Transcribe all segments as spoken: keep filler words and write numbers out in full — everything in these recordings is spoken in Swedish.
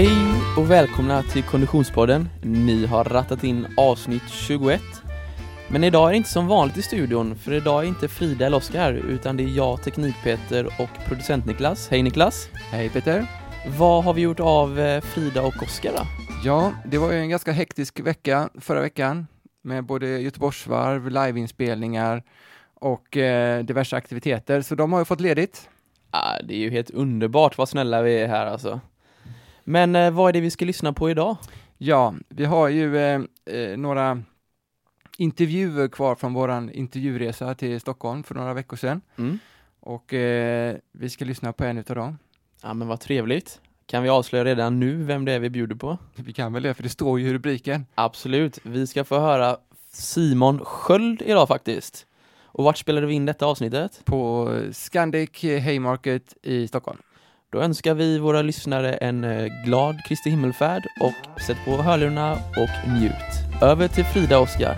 Hej och välkomna till Kondtionspodden. Ni har rattat in avsnitt tjugoett. Men idag är det inte som vanligt i studion, för idag är inte Frida eller Oskar, utan det är jag, Teknik-Peter och producent Niklas. Hej Niklas. Hej Peter. Vad har vi gjort av Frida och Oskar då? Ja, det var ju en ganska hektisk vecka förra veckan, med både Göteborgsvarv, liveinspelningar och eh, diverse aktiviteter. Så de har ju fått ledigt. Ah, det är ju helt underbart vad snälla vi är här alltså. Men eh, vad är det vi ska lyssna på idag? Ja, vi har ju eh, eh, några intervjuer kvar från våran intervjuresa till Stockholm för några veckor sedan. Mm. Och eh, vi ska lyssna på en utav dem. Ja, men vad trevligt. Kan vi avslöja redan nu vem det är vi bjuder på? Vi kan väl det, för det står ju i rubriken. Absolut. Vi ska få höra Simon Sköld idag faktiskt. Och vart spelade vi in detta avsnittet? På Scandic Heymarket i Stockholm. Då önskar vi våra lyssnare en glad Kristi himmelfärd och sätt på hörlurarna och njut. Över till Frida och Oskar.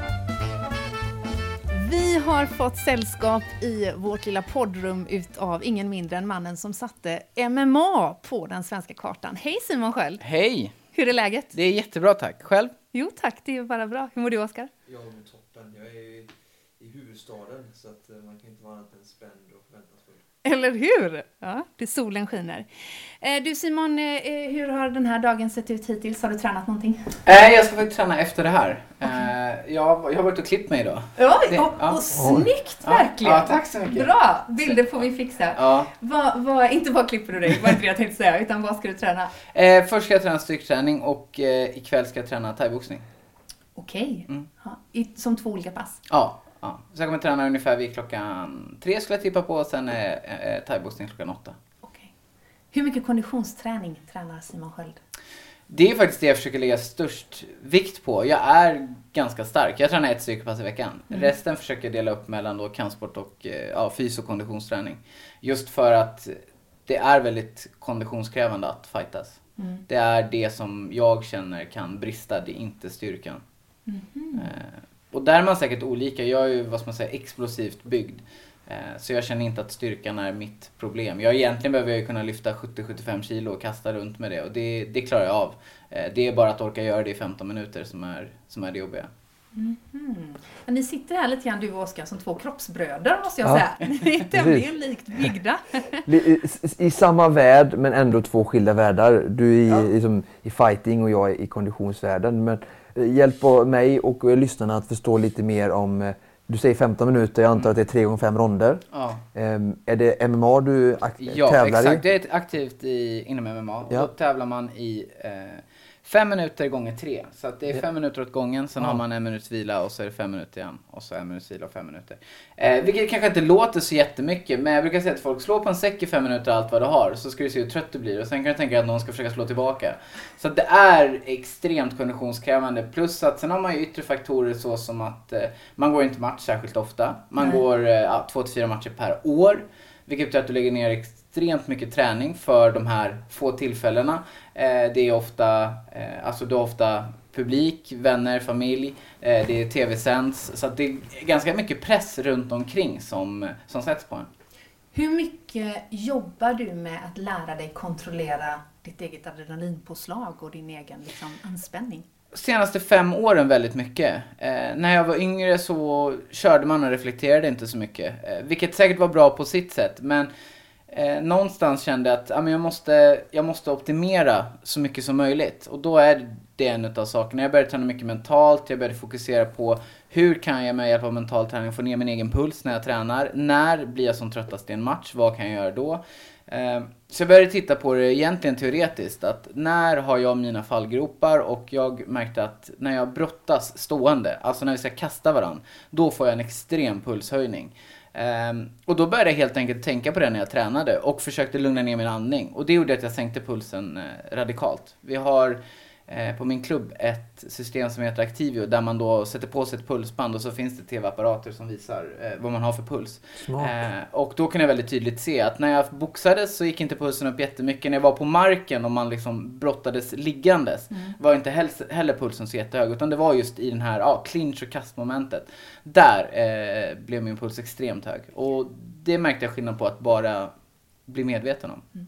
Vi har fått sällskap i vårt lilla poddrum utav ingen mindre än mannen som satte M M A på den svenska kartan. Hej Simon Sköld! Hej! Hur är läget? Det är jättebra, tack. Själv? Jo tack, det är bara bra. Hur mår du Oskar? Jag mår toppen. Jag är i huvudstaden så att man kan inte vara annat än spänd och förväntansfull. Eller hur? Ja, det solen skiner. Du Simon, hur har den här dagen sett ut hittills? Har du tränat någonting? Jag ska faktiskt träna efter det här. Okay. Jag har varit och klippt mig idag. Ja, det, och, ja. och snyggt ja. verkligen. Ja, tack så mycket. Bra, bilder får vi fixa. Ja. Va, va, inte vad klipper du dig, vad är det jag tänkte säga, utan vad ska du träna? Eh, först ska jag träna styrketräning och eh, ikväll ska jag träna thaiboxning. Okej, okay. mm. ja, som två olika pass? Ja. Ja, så jag kommer träna ungefär vid klockan tre skulle jag tippa på, och sen är thaiboxning klockan åtta. Okej. Hur mycket konditionsträning tränar Simon Sköld? Det är faktiskt det jag försöker lägga störst vikt på. Jag är ganska stark. Jag tränar ett styrkepass i veckan. Mm. Resten försöker jag dela upp mellan då kampsport och ja, fys- och konditionsträning. Just för att det är väldigt konditionskrävande att fightas. Mm. Det är det som jag känner kan brista, det är inte styrkan. Mm. Eh, Och där är man säkert olika. Jag är ju, vad ska man säga, explosivt byggd. Så jag känner inte att styrkan är mitt problem. Jag egentligen behöver jag ju kunna lyfta sjuttio till sjuttiofem kilo och kasta runt med det. Och det, det klarar jag av. Det är bara att orka göra det i femton minuter som är, som är det jobbiga. Mm-hmm. Men ni sitter här lite grann, du och Oskar, som två kroppsbröder måste jag säga. Ja. Ni är tämligen likt byggda. I, I samma värld, men ändå två skilda världar. Du är i, ja. liksom, i fighting och jag är i konditionsvärlden. Men hjälp mig och lyssnarna att förstå lite mer om, du säger femton minuter, jag antar att det är tre gånger fem ronder. Ja. Är det M M A du ak- ja, tävlar exakt. i? Ja, exakt. Det är aktivt i, inom M M A. Ja. Då tävlar man i eh, fem minuter gånger tre. Så att det är fem ja. minuter åt gången, sen ja. har man en minuts vila och så är det fem minuter igen. Och så en minuts vila och fem minuter. Eh, vilket kanske inte låter så jättemycket, men jag brukar säga att folk slår på en säck i fem minuter allt vad du har. Så ska du se hur trött du blir och sen kan du tänka att någon ska försöka slå tillbaka. Så det är extremt konditionskrävande. Plus att sen har man ju yttre faktorer så som att eh, man går inte match särskilt ofta. Man Nej. går eh, två till fyra matcher per år. Vilket betyder att du lägger ner extremt mycket träning för de här få tillfällena. Eh, det är ofta, eh, alltså du har ofta publik, vänner, familj, eh, det är tv-sänds. Så att det är ganska mycket press runt omkring som, som sätts på en. Hur mycket jobbar du med att lära dig kontrollera ditt eget adrenalinpåslag och din egen liksom, anspänning? Senaste fem åren väldigt mycket. Eh, när jag var yngre så körde man och reflekterade inte så mycket. Eh, vilket säkert var bra på sitt sätt. Men eh, någonstans kände jag att ah, men jag, måste, jag måste optimera så mycket som möjligt. Och då är det en utav sakerna. Jag började träna mycket mentalt. Jag började fokusera på hur kan jag med hjälp av mental träning få ner min egen puls när jag tränar. När blir jag som tröttast i en match? Vad kan jag göra då? Så jag började titta på det egentligen teoretiskt, att när har jag mina fallgropar, och jag märkte att när jag brottas stående, alltså när vi ska kasta varandra, då får jag en extrem pulshöjning. Och då började jag helt enkelt tänka på det när jag tränade och försökte lugna ner min andning, och det gjorde att jag sänkte pulsen radikalt. Vi har på min klubb ett system som heter Aktivio, där man då sätter på sig ett pulsband och så finns det tv-apparater som visar vad man har för puls. Smart. Och då kan jag väldigt tydligt se att när jag boxades så gick inte pulsen upp jättemycket. När jag var på marken och man liksom brottades liggandes mm. var inte heller pulsen så jättehög, utan det var just i den här ja, clinch och kastmomentet. Där eh, blev min puls extremt hög, och det märkte jag skillnad på att bara bli medveten om. Mm.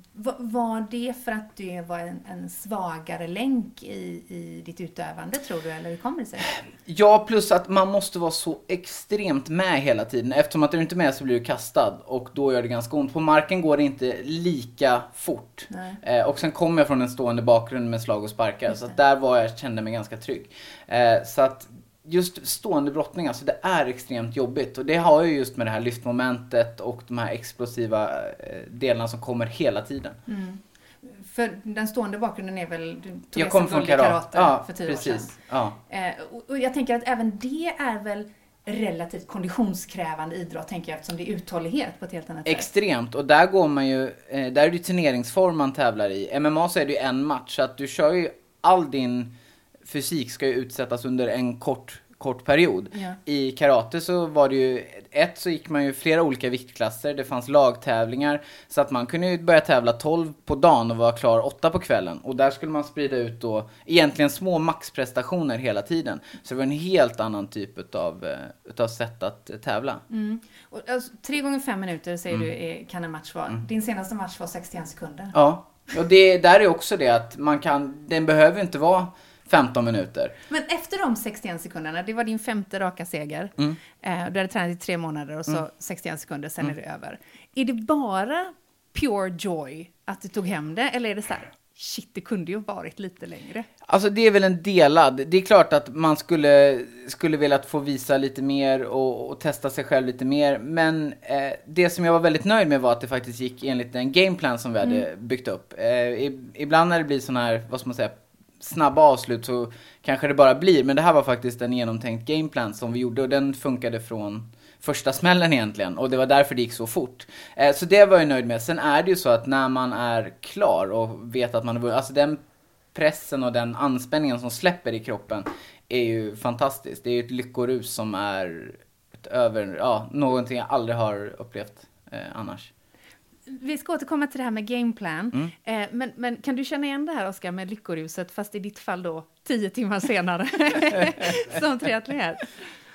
Var det för att du var en, en svagare länk i, i ditt utövande, tror du, eller hur kommer det sig? Ja, plus att man måste vara så extremt med hela tiden. Eftersom att du inte är med så blir du kastad och då gör det ganska ont. På marken går det inte lika fort. Eh, och sen kom jag från en stående bakgrund med slag och sparkar. Just så att där var jag, kände mig ganska trygg. Eh, så att just stående brottning, alltså det är extremt jobbigt. Och det har ju just med det här lyftmomentet och de här explosiva delarna som kommer hela tiden. Mm. För den stående bakgrunden är väl... Du tog jag kom från karate, karate ja, för tio precis. År sedan. Ja. Eh, och jag tänker att även det är väl relativt konditionskrävande idrott, tänker jag, eftersom det är uthållighet på ett helt annat sätt. Extremt, och där går man ju... Eh, där är det turneringsform man tävlar i. M M A så är det ju en match, så att du kör ju all din... Fysik ska ju utsättas under en kort, kort period. Ja. I karate så var det ju... Ett så gick man ju flera olika viktklasser. Det fanns lagtävlingar. Så att man kunde ju börja tävla tolv på dagen och vara klar åtta på kvällen. Och där skulle man sprida ut då egentligen små maxprestationer hela tiden. Så det var en helt annan typ utav, utav sätt att tävla. Mm. Och, alltså, tre gånger fem minuter säger mm. du kan en match vara. Mm. Din senaste match var sextioen sekunder. Ja, och det, där är också det att man kan... Den behöver inte vara... femton minuter. Men efter de sextioen sekunderna, det var din femte raka seger. Mm. Du hade tränat i tre månader och så mm. sextioen sekunder, sen mm. är det över. Är det bara pure joy att du tog hem det? Eller är det så här, shit, det kunde ju varit lite längre? Alltså det är väl en delad. Det är klart att man skulle, skulle vilja få visa lite mer och, och testa sig själv lite mer. Men eh, det som jag var väldigt nöjd med var att det faktiskt gick enligt den gameplan som vi mm. hade byggt upp. Eh, ibland när det blir sån här, vad ska man säga, snabba avslut så kanske det bara blir, men det här var faktiskt en genomtänkt gameplan som vi gjorde och den funkade från första smällen egentligen, och det var därför det gick så fort. Eh, så det var jag nöjd med. Sen är det ju så att när man är klar och vet att man har, alltså den pressen och den anspänningen som släpper i kroppen är ju fantastiskt. Det är ju ett lyckorus som är ett över, ja, någonting jag aldrig har upplevt eh, annars. Vi ska återkomma till det här med gameplan. Mm. Eh, men, men kan du känna igen det här, Oskar, med lyckoruset, fast i ditt fall då tio timmar senare som triatlet?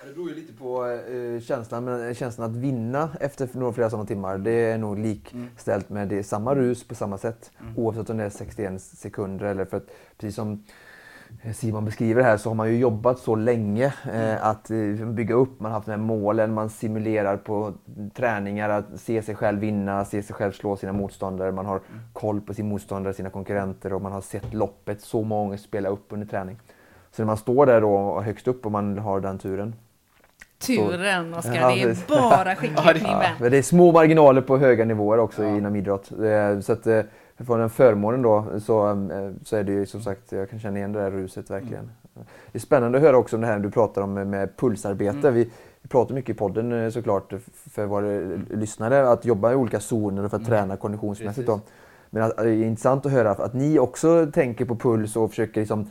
Det beror ju lite på eh, känslan, men känslan att vinna efter några flera sådana timmar, det är nog likställt med det, samma rus på samma sätt, mm. oavsett om det är sextioen sekunder eller, för att precis som Simon beskriver här, så har man ju jobbat så länge eh, att eh, bygga upp, man har haft de här målen, man simulerar på träningar att se sig själv vinna, se sig själv slå sina motståndare, man har koll på sin motståndare, sina konkurrenter, och man har sett loppet så många spela upp under träning. Så när man står där då högst upp och man har den turen. Turen, Oskar, ja, det är bara skickligt. Ja, men det är små marginaler på höga nivåer också, ja, inom idrott. Eh, så att eh, från den förmånen då, så, så är det ju som sagt, jag kan känna igen det där ruset verkligen. Mm. Det är spännande att höra också om det här du pratar om med pulsarbete. Mm. Vi, vi pratar mycket i podden såklart för våra mm. lyssnare, att jobba i olika zoner och för att mm. träna konditionsmässigt då. Men att, det är intressant att höra att ni också tänker på puls och försöker liksom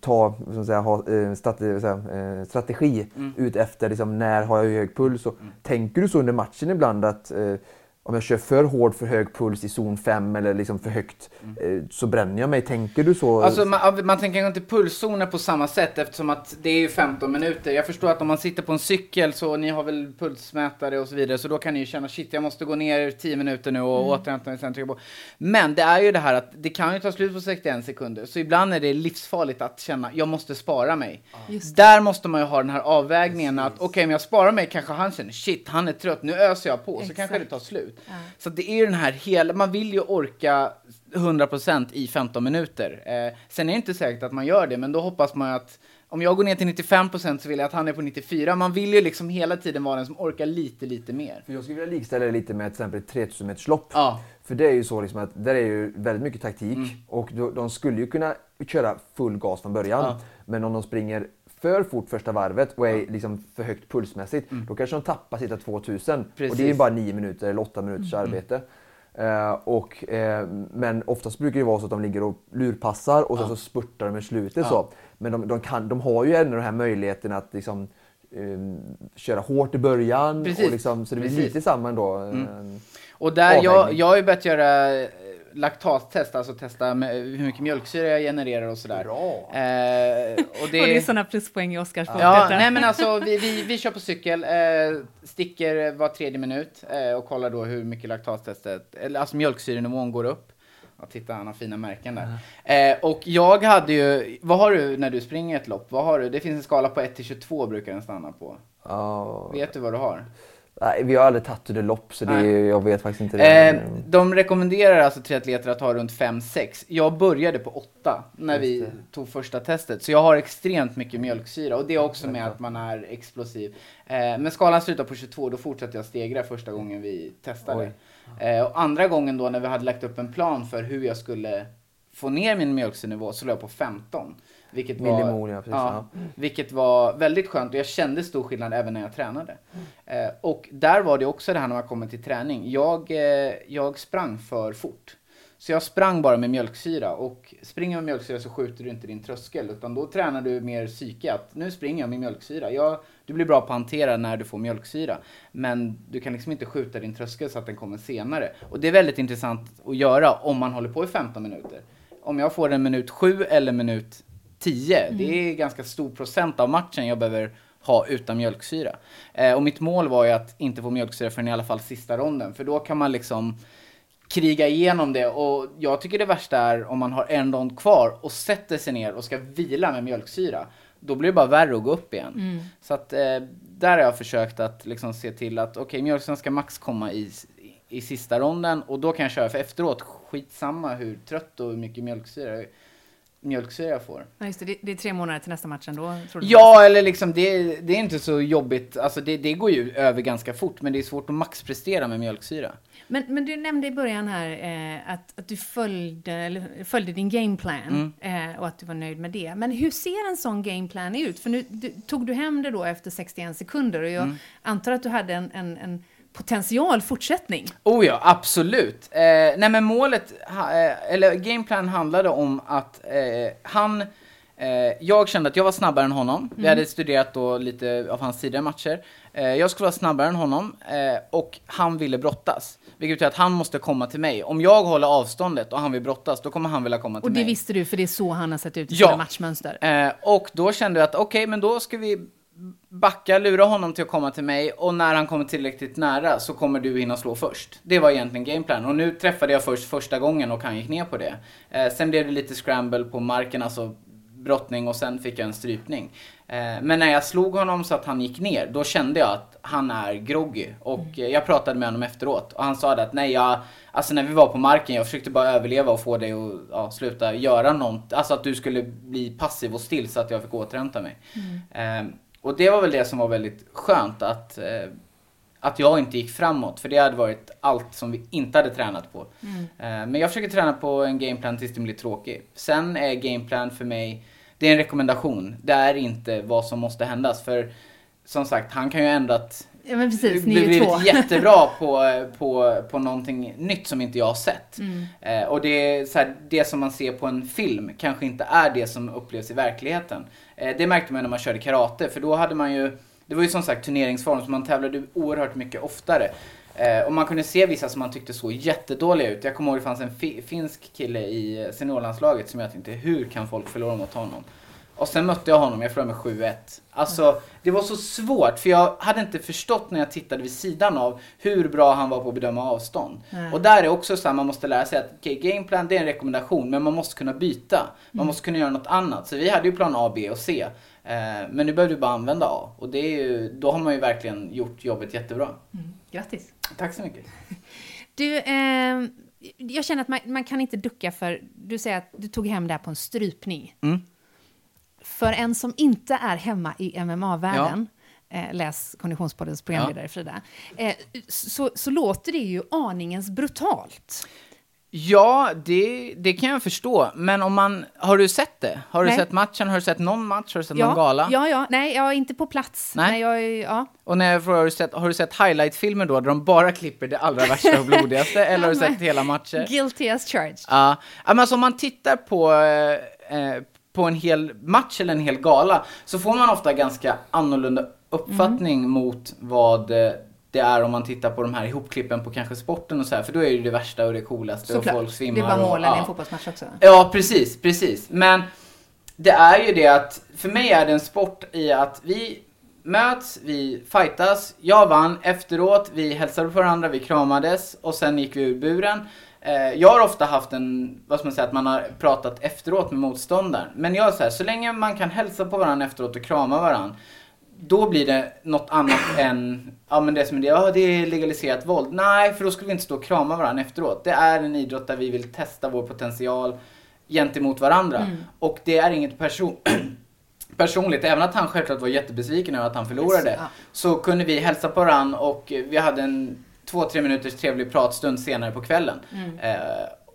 ta, så säga, ha, strate, så här, strategi mm. ut efter liksom, när har jag hög puls? Och mm. tänker du så under matchen ibland att om jag kör för hård, för hög puls i zon fem eller liksom för högt, mm. så bränner jag mig. Tänker du så? Alltså man, man tänker inte pulszoner på samma sätt, eftersom att det är ju femton minuter. Jag förstår att om man sitter på en cykel, så ni har väl pulsmätare och så vidare, så då kan ni ju känna, shit, jag måste gå ner tio minuter nu och mm. återhämta mig, sen trycka på. Men det är ju det här att det kan ju ta slut på sextioen sekunder. Så ibland är det livsfarligt att känna, jag måste spara mig. Just Där det. Måste man ju ha den här avvägningen, yes, att okej, okay, men jag sparar mig, kanske han känner, shit, han är trött, nu öser jag på. Exakt. Så kanske det tar slut. Ja. Så det är ju den här hela, man vill ju orka hundra procent i femton minuter. Eh, sen är det inte säkert att man gör det, men då hoppas man att om jag går ner till nittiofem procent så vill jag att han är på nittiofyra. Man vill ju liksom hela tiden vara den som orkar lite, lite mer. För jag skulle vilja likställa det lite med till exempel ett tretusen meters lopp. Ja. För det är ju så liksom att där är ju väldigt mycket taktik, mm. och då, de skulle ju kunna köra full gas från början, ja, men om de springer för fort första varvet och är liksom för högt pulsmässigt, mm. då kanske de tappar sitta tvåtusen. Precis. Och det är ju bara nio minuter eller åtta minuters mm. arbete. Uh, och, uh, men oftast brukar det vara så att de ligger och lurpassar och ja. så, så spurtar de i slutet. Ja. Så. Men de, de, kan, de har ju ändå den här möjligheten att liksom, um, köra hårt i början. Och liksom, så det blir Precis. lite samman då. Mm. En, och där jag, jag har ju börjat göra laktattest, alltså testa med hur mycket mjölksyra jag genererar och sådär. Bra! Eh, och, det... och det är sådana pluspoäng i Oscarsportet. Ja, nej men alltså vi, vi, vi kör på cykel, eh, sticker var tredje minut eh, och kollar då hur mycket laktattestet, eller alltså mjölksyrenivån går upp. Ja, titta, han har fina märken där. Mm. Eh, och jag hade ju, vad har du när du springer ett lopp? Vad har du? Det finns en skala på ett till tjugotvå brukar den stanna på. Oh. Vet du vad du har? Nej, vi har aldrig tagit det lopp så det är, jag vet faktiskt inte det. Eh, de rekommenderar alltså triatleter att ha runt fem sex. Jag började på åtta när vi tog första testet. Så jag har extremt mycket mjölksyra. Och det är också med att man är explosiv. Eh, men skalan slutar på tjugotvå. Då fortsatte jag stegra första gången vi testade. Eh, och andra gången då när vi hade lagt upp en plan för hur jag skulle få ner min mjölksyrenivå så låg jag på femton. Vilket var, ja, ja, vilket var väldigt skönt. Och jag kände stor skillnad även när jag tränade. Mm. Eh, och där var det också det här när man kommer till träning. Jag, eh, jag sprang för fort. Så jag sprang bara med mjölksyra. Och springer med mjölksyra så skjuter du inte din tröskel. Utan då tränar du mer psyke. Att nu springer jag med mjölksyra. Jag, du blir bra på att hantera när du får mjölksyra. Men du kan liksom inte skjuta din tröskel så att den kommer senare. Och det är väldigt intressant att göra om man håller på i femton minuter. Om jag får en minut sju eller minut... tio. Mm. Det är ganska stor procent av matchen jag behöver ha utan mjölksyra. Eh, och mitt mål var ju att inte få mjölksyra förrän i alla fall sista ronden. För då kan man liksom kriga igenom det. Och jag tycker det värsta är om man har en rond kvar och sätter sig ner och ska vila med mjölksyra. Då blir det bara värre att gå upp igen. Mm. Så att eh, där har jag försökt att liksom se till att okej, okay, mjölksyran ska max komma i, i, i sista ronden. Och då kan jag köra för efteråt skitsamma hur trött och hur mycket mjölksyra mjölksyra jag får. Ja, just det, det, det är tre månader till nästa match ändå. Tror ja, du? Eller liksom det, det är inte så jobbigt. Alltså det, det går ju över ganska fort, men det är svårt att maxprestera med mjölksyra. Men, men du nämnde i början här eh, att, att du följde, eller, följde din gameplan mm. eh, och att du var nöjd med det. Men hur ser en sån gameplan ut? För nu du, tog du hem det då efter sextioen sekunder och jag mm. antar att du hade en, en, en potential fortsättning. Oh ja, absolut. Eh, nej men målet ha, eh, eller gameplan handlade om att eh, han eh, jag kände att jag var snabbare än honom. Mm. Vi hade studerat då lite av hans tidigare matcher. Eh, jag skulle vara snabbare än honom eh, och han ville brottas. Vilket betyder att han måste komma till mig. Om jag håller avståndet och han vill brottas, då kommer han vilja komma till mig. Och det mig. Visste du, för det är så han har sett ut i ja. sina matchmönster. Eh, och då kände jag att okej, okay, men då ska vi backa, lura honom till att komma till mig och när han kommer tillräckligt nära så kommer du hinna slå först. Det var egentligen gameplan och nu träffade jag först första gången och han gick ner på det. Eh, sen blev det lite scramble på marken, alltså brottning och sen fick jag en strypning. Eh, men när jag slog honom så att han gick ner, då kände jag att han är groggy och eh, jag pratade med honom efteråt och han sa att nej, jag, alltså när vi var på marken, jag försökte bara överleva och få dig att ja, sluta göra något, alltså att du skulle bli passiv och still så att jag fick återhämta mig. Mm. Eh, Och det var väl det som var väldigt skönt att, eh, att jag inte gick framåt. För det hade varit allt som vi inte hade tränat på. Mm. Eh, men jag försöker träna på en gameplan tills det blir tråkig. Sen är gameplan för mig, det är en rekommendation. Det är inte vad som måste händas. För som sagt, han kan ju ändå att ja, men precis, ni är ju två. jättebra på, på, på någonting nytt som inte jag har sett. Mm. Eh, och det, är så här, det som man ser på en film kanske inte är det som upplevs i verkligheten. Det märkte man när man körde karate, för då hade man ju, det var ju som sagt turneringsform, så man tävlade oerhört mycket oftare. Eh, och man kunde se vissa som man tyckte så jättedåliga ut. Jag kommer ihåg det fanns en fi- finsk kille i seniorlandslaget som jag tänkte, hur kan folk förlora mot honom? Och sen mötte jag honom, jag förlorade med sju ett. Alltså, det var så svårt, för jag hade inte förstått när jag tittade vid sidan av hur bra han var på att bedöma avstånd. Mm. Och där är också så här, man måste lära sig att okay, gameplan det är en rekommendation, men man måste kunna byta. Man måste kunna göra något annat. Så vi hade ju plan A, B och C. Eh, men nu behöver du bara använda A. Och det är ju, då har man ju verkligen gjort jobbet jättebra. Mm. Grattis! Tack så mycket! Du, eh, jag känner att man, man kan inte ducka för, du säger att du tog hem det här på en strypning. Mm. För en som inte är hemma i M M A-världen, ja. eh, läs Kondtionspoddens programledare ja. Frida, eh, så, så låter det ju aningens brutalt. Ja, det, det kan jag förstå. Men om man, har du sett det? Har nej. Du sett matchen? Har du sett någon match? Har du sett ja, någon gala? Ja, ja. Nej, jag är inte på plats. Nej. Nej, jag är, ja. Och när jag frågar, har du sett, har du sett highlight-filmer då? Där de bara klipper det allra värsta och blodigaste? Eller har du sett hela matchen? Guilty as charged. Ja, men alltså, om man tittar på... Eh, på en hel match eller en hel gala så får man ofta ganska annorlunda uppfattning mm. mot vad det är om man tittar på de här ihopklippen på kanske sporten och så här, för då är det ju det värsta och det coolaste. Såklart. Och folk simmar. Det är bara målen och, ja. i en fotbollsmatch också. Ja, precis, precis. Men det är ju det att för mig är det en sport i att vi möts, vi fightas, jag vann, efteråt vi hälsade på varandra, vi kramades och sen gick vi ur buren. Jag har ofta haft en, vad ska man säga, att man har pratat efteråt med motståndaren. Men jag så här, så länge man kan hälsa på varandra efteråt och krama varandra, då blir det något annat än, ja men det som är det, ja det är legaliserat våld. Nej, för då skulle vi inte stå och krama varandra efteråt. Det är en idrott där vi vill testa vår potential gentemot varandra. Mm. Och det är inget person... personligt, även att han självklart var jättebesviken över att han förlorade, yes, ja. så kunde vi hälsa på varandra och vi hade en två, tre minuters trevlig pratstund senare på kvällen. Mm. Eh,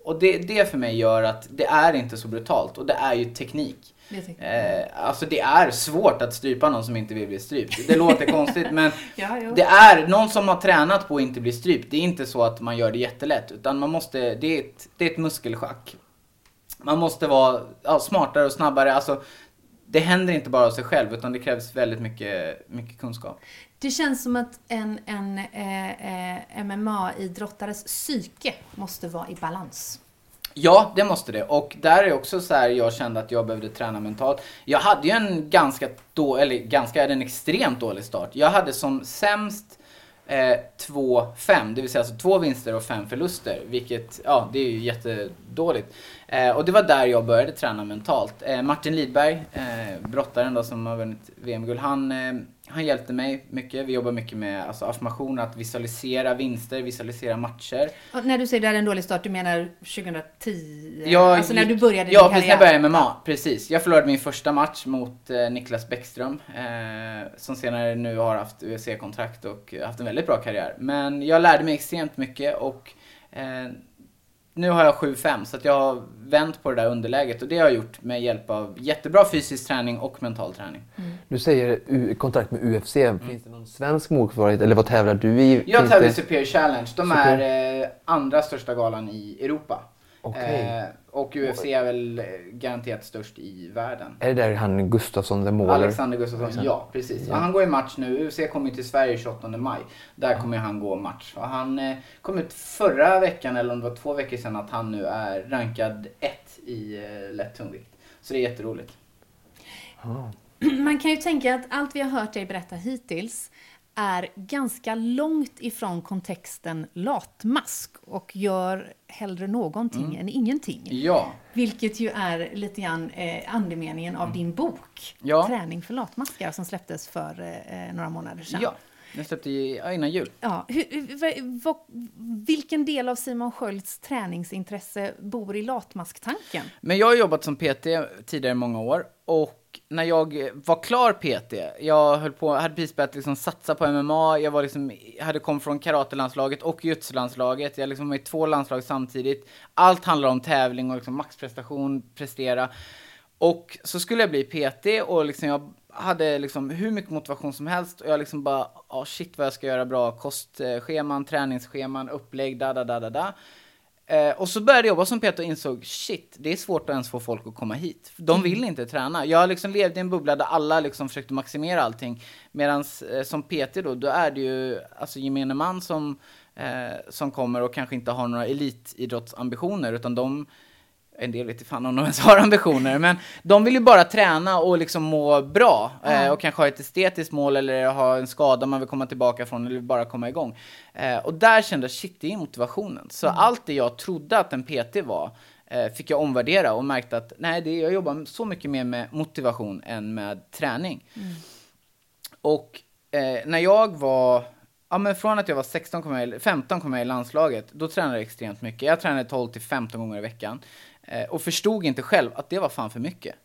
och det, det för mig gör att det är inte så brutalt, och det är ju teknik. Eh, alltså det är svårt att strypa någon som inte vill bli strypt. Det låter konstigt, men ja, det är någon som har tränat på att inte bli strypt. Det är inte så att man gör det jättelätt, utan man måste, det är ett, det är ett muskelschack. Man måste vara ja, smartare och snabbare, alltså. Det händer inte bara av sig själv, utan det krävs väldigt mycket, mycket kunskap. Det känns som att en, en eh, M M A-idrottares psyke måste vara i balans. Ja, det måste det. Och där är också så här, jag kände att jag behövde träna mentalt. Jag hade ju en ganska, då, eller ganska, en extremt dålig start. Jag hade som sämst eh, två, fem, det vill säga alltså två vinster och fem förluster. Vilket, ja, det är ju jättedåligt. Eh, och det var där jag började träna mentalt. Eh, Martin Lidberg, eh, brottaren då, som har vunnit V M-guld, han, eh, han hjälpte mig mycket. Vi jobbar mycket med alltså, affirmation, att visualisera vinster, visualisera matcher. Och när du säger det är en dålig start, du menar tjugohundratio? Jag, alltså när du började ja, din karriär? Ja, när jag började M M A, precis. Jag förlorade min första match mot eh, Niklas Bäckström, eh, som senare nu har haft U F C-kontrakt och haft en väldigt bra karriär. Men jag lärde mig extremt mycket och... Eh, nu har jag sju fem, så att jag har vänt på det där underläget, och det har jag gjort med hjälp av jättebra fysisk träning och mental träning. Mm. Du säger u- kontakt med U F C. Mm. Finns det någon svensk motsvarighet, eller vad tävlar du i? Jag Finns tävlar i C P Challenge. De C P är eh, andra största galan i Europa. Okay. Eh, och U F C är väl garanterat störst i världen. Är det där han Gustafsson, den målar? Alexander Gustafsson, mm. ja precis. Ja. Han går i match nu. U F C kommer till Sverige tjugoåttonde maj. Där mm. kommer han gå match. Och han eh, kom ut förra veckan, eller om det var två veckor sedan, att han nu är rankad ett i eh, lätt tungvikt. Så det är jätteroligt. Mm. Man kan ju tänka att allt vi har hört dig berätta hittills är ganska långt ifrån kontexten latmask och gör hellre någonting mm. än ingenting. Ja. Vilket ju är lite grann eh, andemeningen av mm. din bok. Ja. Träning för latmaskar, som släpptes för eh, några månader sedan. Ja, den släppte innan jul. Ja. Hur, hur, vad, vilken del av Simon Skölds träningsintresse bor i latmasktanken? Men jag har jobbat som P T tidigare många år, och när jag var klar P T, jag höll på, hade precis börjat liksom satsa på M M A, jag var liksom, hade kommit från karatelandslaget och jutsulandslaget, jag liksom var i två landslag samtidigt, allt handlar om tävling och liksom maxprestation, prestera, och så skulle jag bli P T, och liksom jag hade liksom hur mycket motivation som helst, och jag liksom bara, oh shit vad jag ska göra bra, kostscheman, träningsscheman, upplägg, da da da da da. Eh, och så började jag jobba som Peter och insåg, shit, det är svårt att ens få folk att komma hit. De vill inte träna. Jag liksom levde i en bubbla där alla liksom försökte maximera allting. Medan eh, som Peter då, då är det ju alltså, gemene man som, eh, som kommer och kanske inte har några elitidrottsambitioner. Utan de, en del vet inte fan om de ens har ambitioner. Men de vill ju bara träna och liksom må bra. Eh, och kanske ha ett estetiskt mål, eller ha en skada man vill komma tillbaka från, eller bara komma igång. Eh, och där kände jag, shit, det är motivationen. Så mm. allt det jag trodde att en P T var eh, fick jag omvärdera, och märkte att nej, det, jag jobbar så mycket mer med motivation än med träning. Mm. Och eh, när jag var... Ja, men från att jag var sexton kom jag, femton kom jag i landslaget, då tränade jag extremt mycket. Jag tränade tolv till femton gånger i veckan. Eh, och förstod inte själv att det var fan för mycket.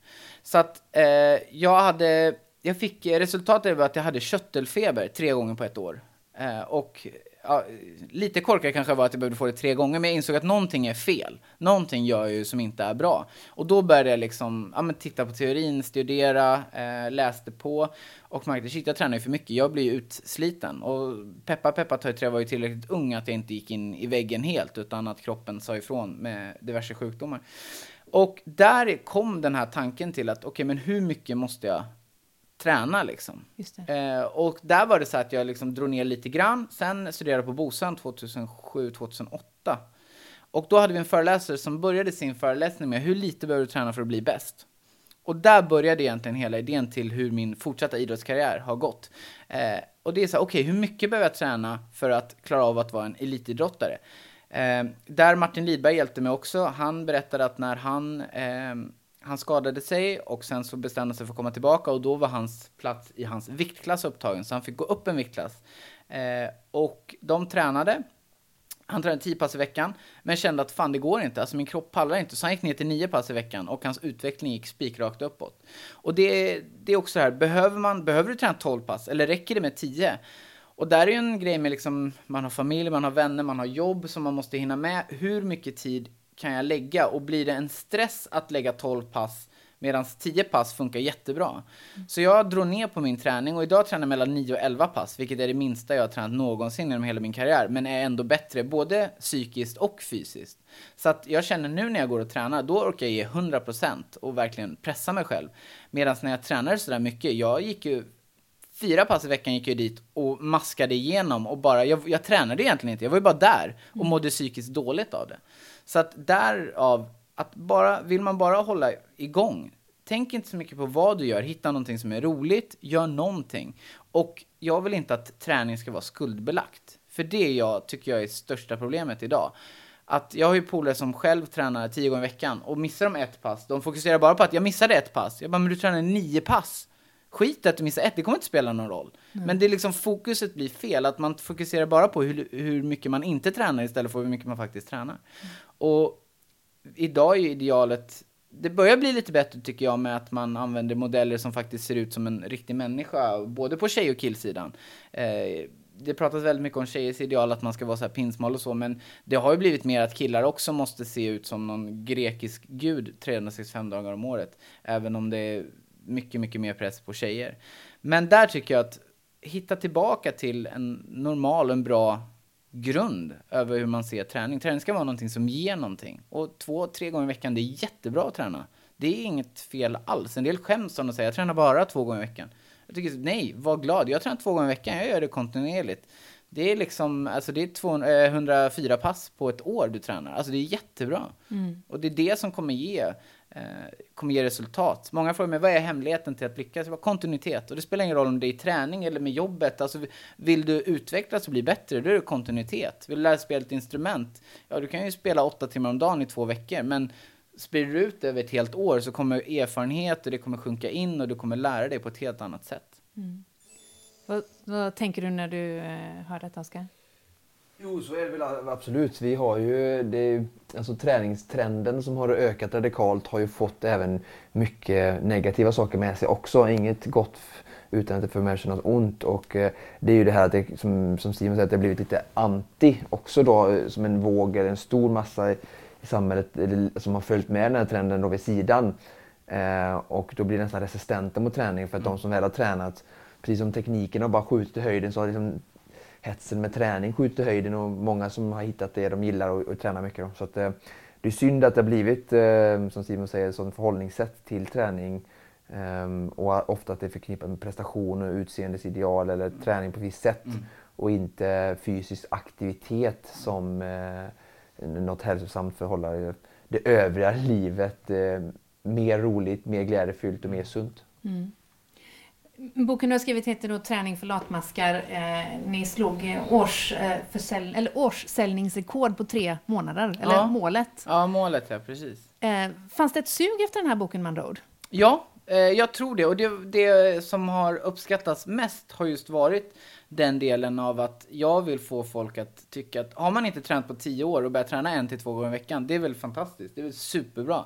Så att eh, jag hade... Jag fick... Resultatet var att jag hade köttelfeber tre gånger på ett år. Eh, och ja, lite korkare kanske var att jag behövde få det tre gånger. Men jag insåg att någonting är fel. Någonting gör jag ju som inte är bra. Och då började jag liksom ja, men titta på teorin, studera, eh, läste på. Och märkte, shit, jag tränar ju för mycket. Jag blir ju utsliten. Och peppa, peppa, ta i trä, var ju tillräckligt ung att jag inte gick in i väggen helt. Utan att kroppen sa ifrån med diverse sjukdomar. Och där kom den här tanken till att okej, okay, men hur mycket måste jag träna liksom. Just det. Eh, och där var det så att jag liksom drog ner lite grann. Sen studerade på Bosan tjugohundrasju tjugohundraåtta. Och då hade vi en föreläsare som började sin föreläsning med hur lite behöver du träna för att bli bäst. Och där började egentligen hela idén till hur min fortsatta idrottskarriär har gått. Eh, och det är så här, okej, okay, hur mycket behöver jag träna för att klara av att vara en elitidrottare? Eh, där Martin Lidberg hjälpte mig också. Han berättade att när han, eh, han skadade sig och sen så bestämde sig för att komma tillbaka. Och då var hans plats i hans viktklass upptagen, så han fick gå upp en viktklass. Eh, och de tränade. Han tränade tio pass i veckan, men kände att fan det går inte. Alltså min kropp pallar inte. Så han gick ner till nio pass i veckan och hans utveckling gick spikrakt uppåt. Och det, det är också det här, behöver, man, behöver du träna tolv pass eller räcker det med tio? Och där är ju en grej med liksom, man har familj, man har vänner, man har jobb som man måste hinna med. Hur mycket tid kan jag lägga? Och blir det en stress att lägga tolv pass medan tio pass funkar jättebra? Så jag drog ner på min träning och idag tränar jag mellan nio och elva pass, vilket är det minsta jag har tränat någonsin genom hela min karriär, men är ändå bättre både psykiskt och fysiskt. Så att jag känner nu när jag går och tränar, då orkar jag ge hundra procent och verkligen pressa mig själv. Medan när jag tränade sådär mycket, jag gick ju fyra pass i veckan, gick jag dit och maskade igenom och bara, jag, jag tränade egentligen inte, jag var ju bara där och mådde psykiskt dåligt av det. Så att därav att bara, vill man bara hålla igång, tänk inte så mycket på vad du gör, hitta någonting som är roligt, gör någonting. Och jag vill inte att träning ska vara skuldbelagt, för det jag tycker jag är största problemet idag. Att jag har ju polare som själv tränar tio gånger i veckan och missar de ett pass, de fokuserar bara på att jag missade ett pass. Jag bara, men du tränar nio pass, skit att du missar ett, det kommer inte spela någon roll. Mm. Men det är liksom, fokuset blir fel, att man fokuserar bara på hur, hur mycket man inte tränar istället för hur mycket man faktiskt tränar. Mm. Och idag är ju idealet, det börjar bli lite bättre tycker jag, med att man använder modeller som faktiskt ser ut som en riktig människa, både på tjej- och killsidan. Eh, det pratas väldigt mycket om tjejers ideal, att man ska vara så här pinsmal och så, men det har ju blivit mer att killar också måste se ut som någon grekisk gud trehundrasextiofem dagar om året, även om det är mycket, mycket mer press på tjejer. Men där tycker jag att hitta tillbaka till en normal, en bra grund över hur man ser träning. Träning ska vara någonting som ger någonting. Och två, tre gånger i veckan, det är jättebra att träna. Det är inget fel alls. En del skäms om att säga, jag tränar bara två gånger i veckan. Jag tycker, nej, var glad. Jag tränar två gånger i veckan, jag gör det kontinuerligt. Det är liksom, alltså det är tvåhundrafyra pass på ett år du tränar. Alltså det är jättebra. Mm. Och det är det som kommer ge, eh, kommer ge resultat. Många frågar mig, vad är hemligheten till att lyckas? Det var kontinuitet. Och det spelar ingen roll om det är i träning eller med jobbet. Alltså vill du utvecklas och bli bättre, då är det kontinuitet. Vill du lära spela ett instrument? Ja, du kan ju spela åtta timmar om dagen i två veckor. Men sprider du ut över ett helt år så kommer erfarenhet och det kommer sjunka in och du kommer lära dig på ett helt annat sätt. Mm. Vad, vad tänker du när du eh, hör detta, Oskar? Jo, så är det väl absolut. Vi har ju, det, alltså träningstrenden som har ökat radikalt har ju fått även mycket negativa saker med sig också. Inget gott utan att det för med sig något ont. Och eh, det är ju det här att det, som, som Simon säger, att det har blivit lite anti också då, som en våg eller en stor massa i samhället som har följt med den här trenden då vid sidan. Eh, och då blir det nästan resistenta mot träning för att mm. de som väl har tränat, precis som tekniken har bara skjutit i höjden, så har liksom hetsen med träning skjutit i höjden, och många som har hittat det de gillar och, och tränar mycket. Då. Så att, eh, det är synd att det har blivit, eh, som Simon säger, sån förhållningssätt till träning. Eh, och ofta att det är förknippat med prestation och utseendesideal eller mm. träning på ett visst sätt. Mm. Och inte fysisk aktivitet som eh, något hälsosamt förhållande. Det övriga livet eh, mer roligt, mer glädjefyllt och mer sunt. Mm. Boken du har skrivit heter då Träning för latmaskar. Eh, ni slog års, eh, försälj- eller årssäljningsrekord på tre månader. Eller ja. målet. Ja, målet, ja, precis. Eh, fanns det ett sug efter den här boken, man råd? Ja, eh, jag tror det. Och det, det som har uppskattats mest har just varit den delen av att jag vill få folk att tycka att har man inte tränat på tio år och börjar träna en till två gånger i veckan, det är väl fantastiskt, det är väl superbra.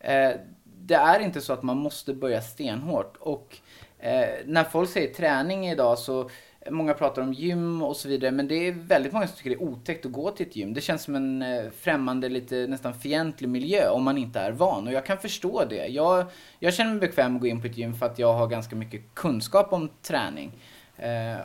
Eh, det är inte så att man måste börja stenhårt. Och Eh, när folk säger träning idag, så många pratar om gym och så vidare, men det är väldigt många som tycker det är otäckt att gå till ett gym. Det känns som en eh, främmande, lite nästan fientlig miljö om man inte är van, och jag kan förstå det. Jag, jag känner mig bekväm att gå in på ett gym för att jag har ganska mycket kunskap om träning. Eh,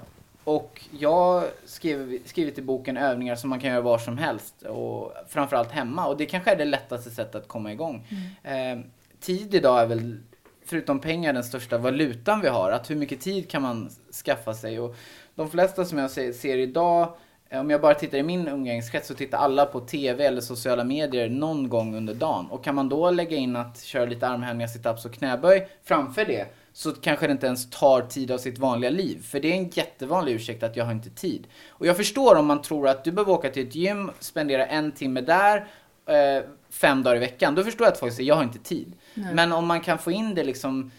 och jag skrev, skrivit i boken övningar som man kan göra var som helst, och framförallt hemma, och det kanske är det lättaste sättet att komma igång. Mm. Eh, tid idag är väl förutom pengar den största valutan vi har. Att hur mycket tid kan man skaffa sig. Och de flesta som jag ser idag, om jag bara tittar i min umgängeskrets, så tittar alla på tv eller sociala medier någon gång under dagen. Och kan man då lägga in att köra lite armhävningar, situps och knäböj framför det, så kanske det inte ens tar tid av sitt vanliga liv. För det är en jättevanlig ursäkt att jag har inte tid. Och jag förstår om man tror att du behöver åka till ett gym, spendera en timme där, eh, fem dagar i veckan. Då förstår jag att folk säger, jag har inte tid. Nej. Men om man kan få in det liksom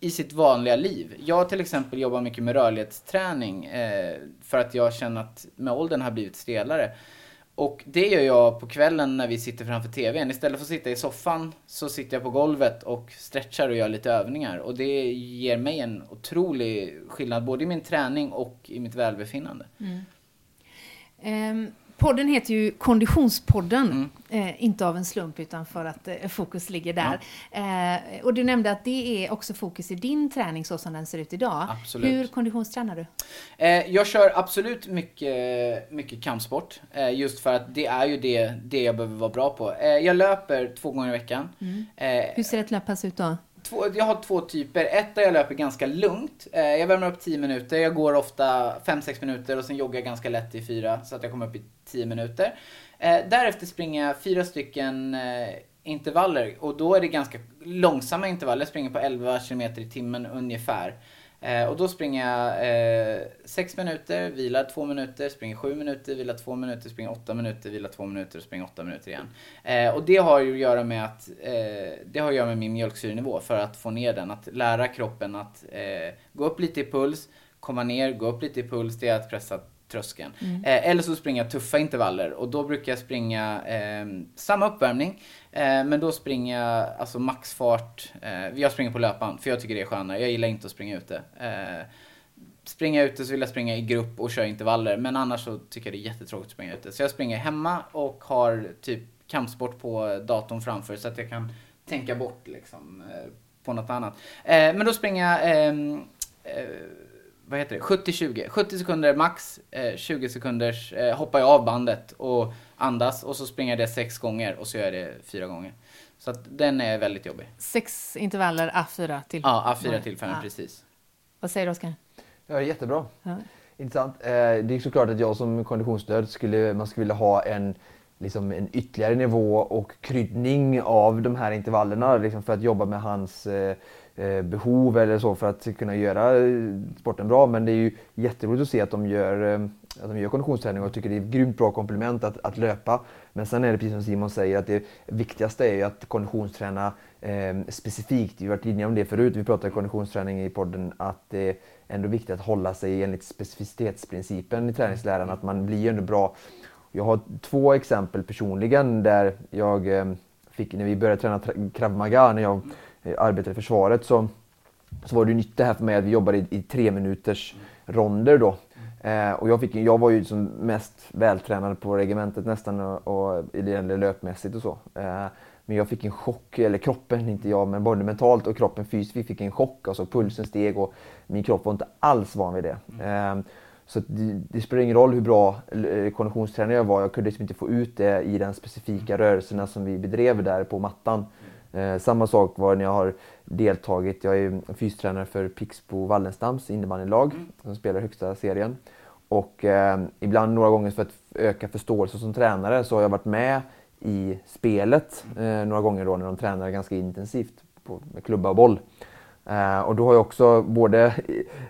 i sitt vanliga liv. Jag till exempel jobbar mycket med rörlighetsträning. Eh, för att jag känner att med åldern har blivit stelare. Och det gör jag på kvällen när vi sitter framför tvn. Istället för att sitta i soffan så sitter jag på golvet och stretchar och gör lite övningar. Och det ger mig en otrolig skillnad både i min träning och i mitt välbefinnande. Mm. Eh, podden heter ju Kondtionspodden. Mm. Eh, inte av en slump utan för att eh, fokus ligger där. Ja. Eh, och du nämnde att det är också fokus i din träning så som den ser ut idag. Absolut. Hur konditionstränar du? Eh, jag kör absolut mycket, mycket kampsport. Eh, just för att det är ju det, det jag behöver vara bra på. Eh, jag löper två gånger i veckan. Mm. Eh, Hur ser ett löppass ut då? Två, jag har två typer. Ett där jag löper ganska lugnt. Eh, jag värmer upp tio minuter. Jag går ofta fem sex minuter och sen joggar jag ganska lätt i fyra så att jag kommer upp i tio minuter. Eh, därefter springer jag fyra stycken eh, intervaller och då är det ganska långsamma intervaller. Jag springer på elva kilometer i timmen ungefär. Eh, och då springer jag eh, sex minuter, vilar två minuter, springer sju minuter, vilar två minuter, springer åtta minuter, vilar två minuter och springer åtta minuter igen. Eh, och det har ju att göra med att eh, det har att göra med min mjölksyrenivå för att få ner den, att lära kroppen att eh, gå upp lite i puls, komma ner, gå upp lite i puls, det är att pressa tröskeln. Mm. Eh, eller så springer jag tuffa intervaller och då brukar jag springa eh, samma uppvärmning eh, men då springer jag alltså maxfart. Eh, jag springer på löpan för jag tycker det är skönare. Jag gillar inte att springa ute. Eh, springa ute så vill jag springa i grupp och köra intervaller men annars så tycker jag det är jättetråkigt att springa ute. Så jag springer hemma och har typ kampsport på datorn framför så att jag kan tänka bort liksom eh, på något annat. Eh, men då springer jag eh, eh, vad heter det? sjuttio tjugo. sjuttio sekunder max, eh, tjugo sekunders eh, hoppar jag av bandet och andas och så springer jag det sex gånger och så gör jag det fyra gånger. Så att den är väldigt jobbig. Sex intervaller A fyra till. Ja, A fyra till fem, ja. Precis. Vad säger du, Oskar? Ja, det är jättebra. Ja. Intressant. Eh, det är såklart att jag som konditionsstöd skulle man skulle vilja ha en liksom en ytterligare nivå och kryddning av de här intervallerna liksom för att jobba med hans eh, behov eller så för att kunna göra sporten bra, men det är ju jätteroligt att se att de gör, att de gör konditionsträning och tycker det är ett grymt bra komplement att, att löpa. Men sen är det precis som Simon säger att det viktigaste är att konditionsträna eh, specifikt. Vi har varit inne om det förut, vi pratade konditionsträning i podden, att det eh, är ändå viktigt att hålla sig enligt specificitetsprincipen i träningsläran, att man blir ändå bra. Jag har två exempel personligen där jag eh, fick, när vi började träna tra- Krav Maga, när jag arbetade i försvaret, så, så var det nytt det här för mig att vi jobbade i, i tre minuters ronder då. Eh, och jag, fick, jag var ju som mest vältränad på regementet nästan och, och i det löpmässigt och så. Eh, men jag fick en chock, eller kroppen, inte jag, men både mentalt och kroppen fysiskt, vi fick en chock. Alltså pulsen steg och min kropp var inte alls van vid det. Eh, så det, det spelar ingen roll hur bra eh, konditionstränare jag var, jag kunde liksom inte få ut det i den specifika rörelserna som vi bedrev där på mattan. Eh, samma sak var när jag har deltagit, jag är fystränare för Pixbo Wallenstams innebandylag mm. som spelar högsta serien. Och eh, ibland några gånger för att öka förståelse som tränare så har jag varit med i spelet eh, några gånger då när de tränar ganska intensivt på, med klubba och boll. Eh, och då har jag också både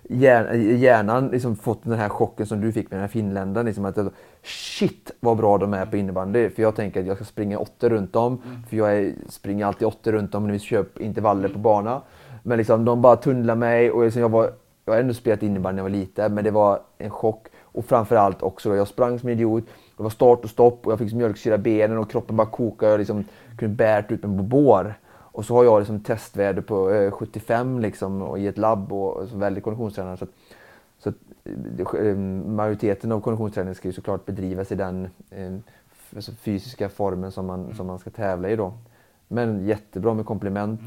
hjärn, hjärnan liksom fått den här chocken som du fick med den här finländaren. Liksom att, shit vad bra de är på innebandy, för jag tänker att jag ska springa åtta runt om mm. för jag är, springer alltid åtta runt om när vi köper intervaller på bana, men liksom de bara tunnlar mig och liksom jag var jag har ändå spelat innebandy när jag var liten, men det var en chock och framförallt också jag sprang som idiot, det var start och stopp och jag fick mjölksyra benen och kroppen bara kokade och jag liksom kunde bärt ut med bobor. Och så har jag liksom testvärde på eh, sjuttiofem liksom och i ett labb och, och så väldigt konditionstränare så att, så att majoriteten av konditionsträning ska ju såklart bedrivas i den eh, fysiska formen som man, som man ska tävla i då. Men jättebra med komplement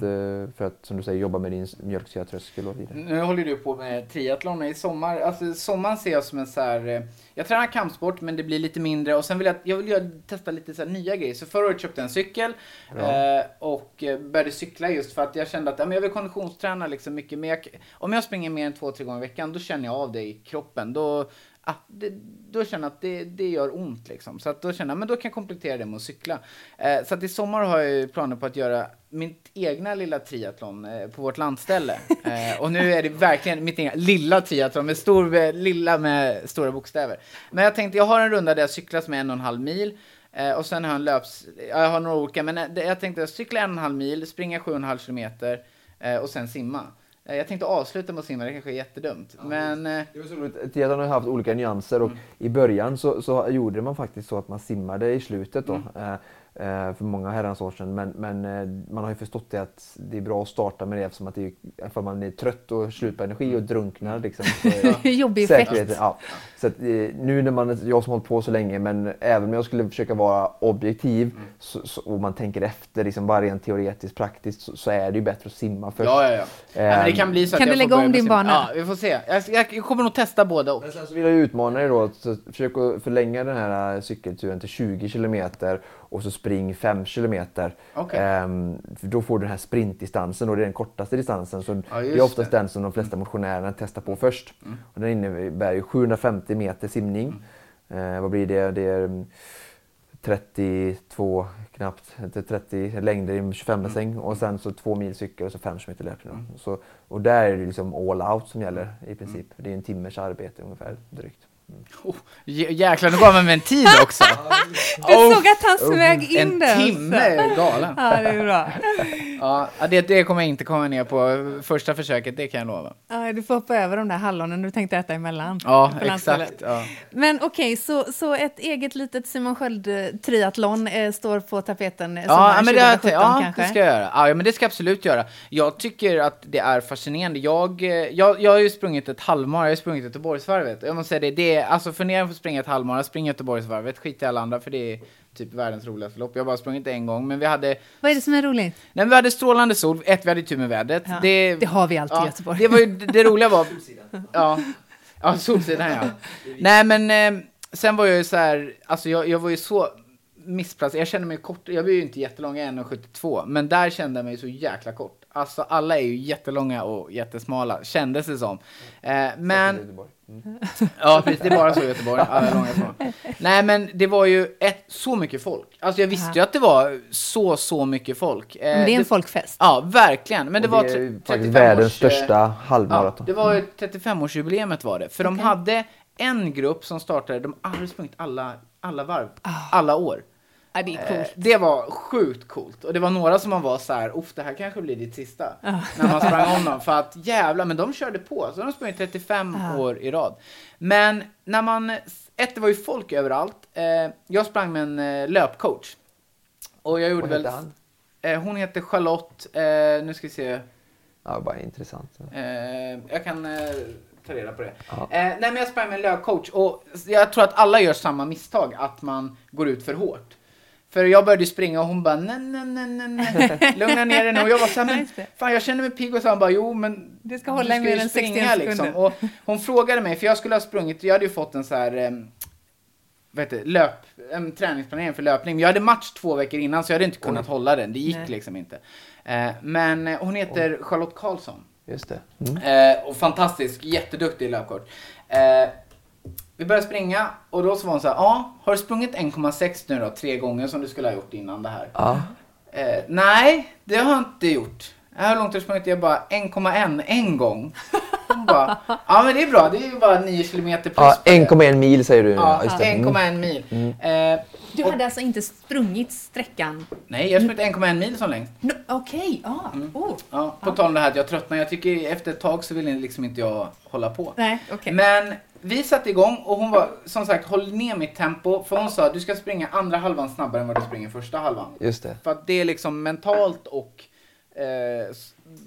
för att, som du säger, jobba med din mjölksyratröskel och vidare. Nu håller du på med triathlon i sommar. Alltså sommaren ser jag som en så här... Jag tränar kampsport, men det blir lite mindre. Och sen vill jag, jag vill testa lite så här nya grejer. Så förra året köpte jag en cykel ja. och började cykla just för att jag kände att ja, men jag vill konditionsträna liksom mycket mer. Om jag springer mer än två, tre gånger i veckan, då känner jag av det i kroppen. Då... Att det, då känner jag att det, det gör ont liksom. Så att då känner jag, men då kan jag komplettera det med att cykla. Eh, så att i sommar har jag planer på att göra mitt egna lilla triathlon eh, på vårt landställe. Eh, och nu är det verkligen mitt egna lilla triathlon med, stor, lilla med stora bokstäver. Men jag tänkte, jag har en runda där jag cyklas med en och en halv mil. Eh, och sen har jag en löps... Jag har några olika, men jag tänkte jag cykla en och en halv mil, springa sju och en halv kilometer eh, och sen simma. Jag tänkte avsluta med att simma, det kanske är jättedumt. Ja, men... Det var så roligt. Triathlon har haft olika nyanser och mm. i början så, så gjorde man faktiskt så att man simmade i slutet då. Mm. Eh, för många herrans år sedan. Men, men man har ju förstått det att det är bra att starta med det eftersom att det är, för man är trött och slut på energi och drunknar. Liksom, så, jobbig effekt. Ja. Så att, nu när man, jag som hållit på så länge, men även om jag skulle försöka vara objektiv mm. så, så, och man tänker efter, liksom, bara rent teoretiskt, praktiskt, så, så är det ju bättre att simma först. Ja, ja, ja. Um, ja, men det kan bli så att kan jag du lägga om din bana? Ja, vi får se. Jag, jag kommer nog testa båda också. Men sen så vill jag utmana dig då, så försök att förlänga den här cykelturen till tjugo kilometer och så spring fem kilometer. Okay. Ehm, för då får du den här sprintdistansen och det är den kortaste distansen. Så ja, det är oftast det. Den som de flesta motionärerna testar på först. Mm. Och den innebär ju sjuhundrafemtio meter simning. Mm. Ehm, vad blir det? Det är trettiotvå knappt, trettio längder i tjugofem bassäng mm. och sen så två mil cykel och så fem kilometer löpning. Mm. Så, och där är det liksom all out som gäller i princip. Mm. Det är en timmes arbete ungefär drygt. Mm. Oh, jäklar, nu gav man med en tid också. Du oh, såg att han smög oh, in den. En timme är galen. Ja, det är bra. Ja, det, det kommer jag inte komma ner på första försöket, det kan jag lova. Ja, du får hoppa över de där hallonen du tänkte äta emellan. Ja, exakt. Ja. Men okej, okay, så, så ett eget litet Simon Sköld-triathlon eh, står på tapeten. Ja, men det, tjugosjutton, ja kanske. Det ska jag göra. Ja, men det ska jag absolut göra. Jag tycker att det är fascinerande. Jag, jag, jag har ju sprungit ett halvmar, jag har sprungit Göteborgsvarvet. Jag måste säga det, det är alltså fundera på att springa ett halvmara, springa Göteborgsvarvet, skit i alla andra för det är typ världens roligaste lopp. Jag har bara sprungit en gång, men vi hade... Vad är det som är roligt? Nej, vi hade strålande sol, ett, vi hade tur med vädret. Ja, det, det har vi alltid ja, i Göteborg. Det var ju det, det roliga var... Solsidan. Ja, ja solsidan, ja. Nej, men eh, sen var jag ju så här, alltså jag, jag var ju så... missplacerad. Jag känner mig kort. Jag blir ju inte jättelång, en komma sjuttiotvå. Men där kände jag mig så jäkla kort. Alltså alla är ju jättelånga och jättesmala. Kändes det som. Eh, men... Mm. Ja, precis. Det är bara så i Göteborg. Alla långa från. Nej, men det var ju ett, så mycket folk. Alltså jag visste ju att det var så, så mycket folk. Eh, men det är en folkfest. Ja, verkligen. Men det, det var trettiofem världens största halvmaraton. Ja, det var ju trettiofemårsjubileet var det. För okay. de hade en grupp som startade. De hade sprungit alla, alla varv. Oh. Alla år. Det, det var sjukt coolt. Och det var några som man var så här, off, det här kanske blir ditt sista. Oh. När man sprang om dem. För att jävla, men de körde på. Så de sprang trettiofem oh. år i rad. Men när man, ett, det var ju folk överallt. Jag sprang med en löpcoach. Och jag gjorde väl... Hon heter Charlotte. Nu ska vi se. Ja, bara intressant. Jag kan... reda på det. Eh, nej, men jag sprang med en löpcoach och jag tror att alla gör samma misstag att man går ut för hårt. För jag började springa och hon bara nej, nej, nej, nej, lugna ner dig nu. Och jag var så här, men fan, jag känner mig pigg och så han bara, jo, men det ska hålla med en sextio liksom. Och hon frågade mig, för jag skulle ha sprungit, jag hade ju fått en så här eh, vet du, löp, en träningsplanering för löpning. Jag hade match två veckor innan så jag hade inte kunnat Oj. hålla den. Det gick nej. liksom inte. Eh, men hon heter Oj. Charlotte Karlsson. Just det. Mm. Eh, och fantastisk, jätteduktig löpkort. Eh, vi började springa och då så var hon så här, ja, har du sprungit en komma sex nu då, tre gånger som du skulle ha gjort innan det här? Ja. Eh, nej, det har jag inte gjort. Hur långt har du sprungit? Jag bara en komma ett en gång. Hon bara, ja men det är bra, det är ju bara nio kilometer plus. Ja, en komma en mil säger du. Ja, ja en komma en mil. Mm. Eh, du hade och, alltså inte sprungit sträckan? Nej, jag har sprungit en komma en mil som längst. No, Okej, okay. ah, mm. oh. ja. På ah. tal om det här att jag tröttnar, jag tycker efter ett tag så vill liksom inte jag hålla på. Nej, okay. Men vi satte igång och hon var som sagt, håll ner mitt tempo. För hon sa, du ska springa andra halvan snabbare än vad du springer första halvan. Just det. För att det är liksom mentalt och... Eh,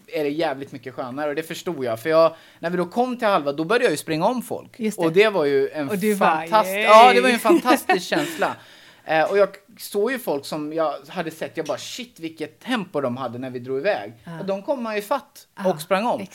är det jävligt mycket skönare och det förstod jag för jag, när vi då kom till halva då började jag ju springa om folk det. och det var ju en fantastisk ja det var ju en fantastisk känsla Eh, och jag såg ju folk som jag hade sett, jag bara shit vilket tempo de hade när vi drog iväg. Uh. Och de kom man ju fatt och uh, sprang om.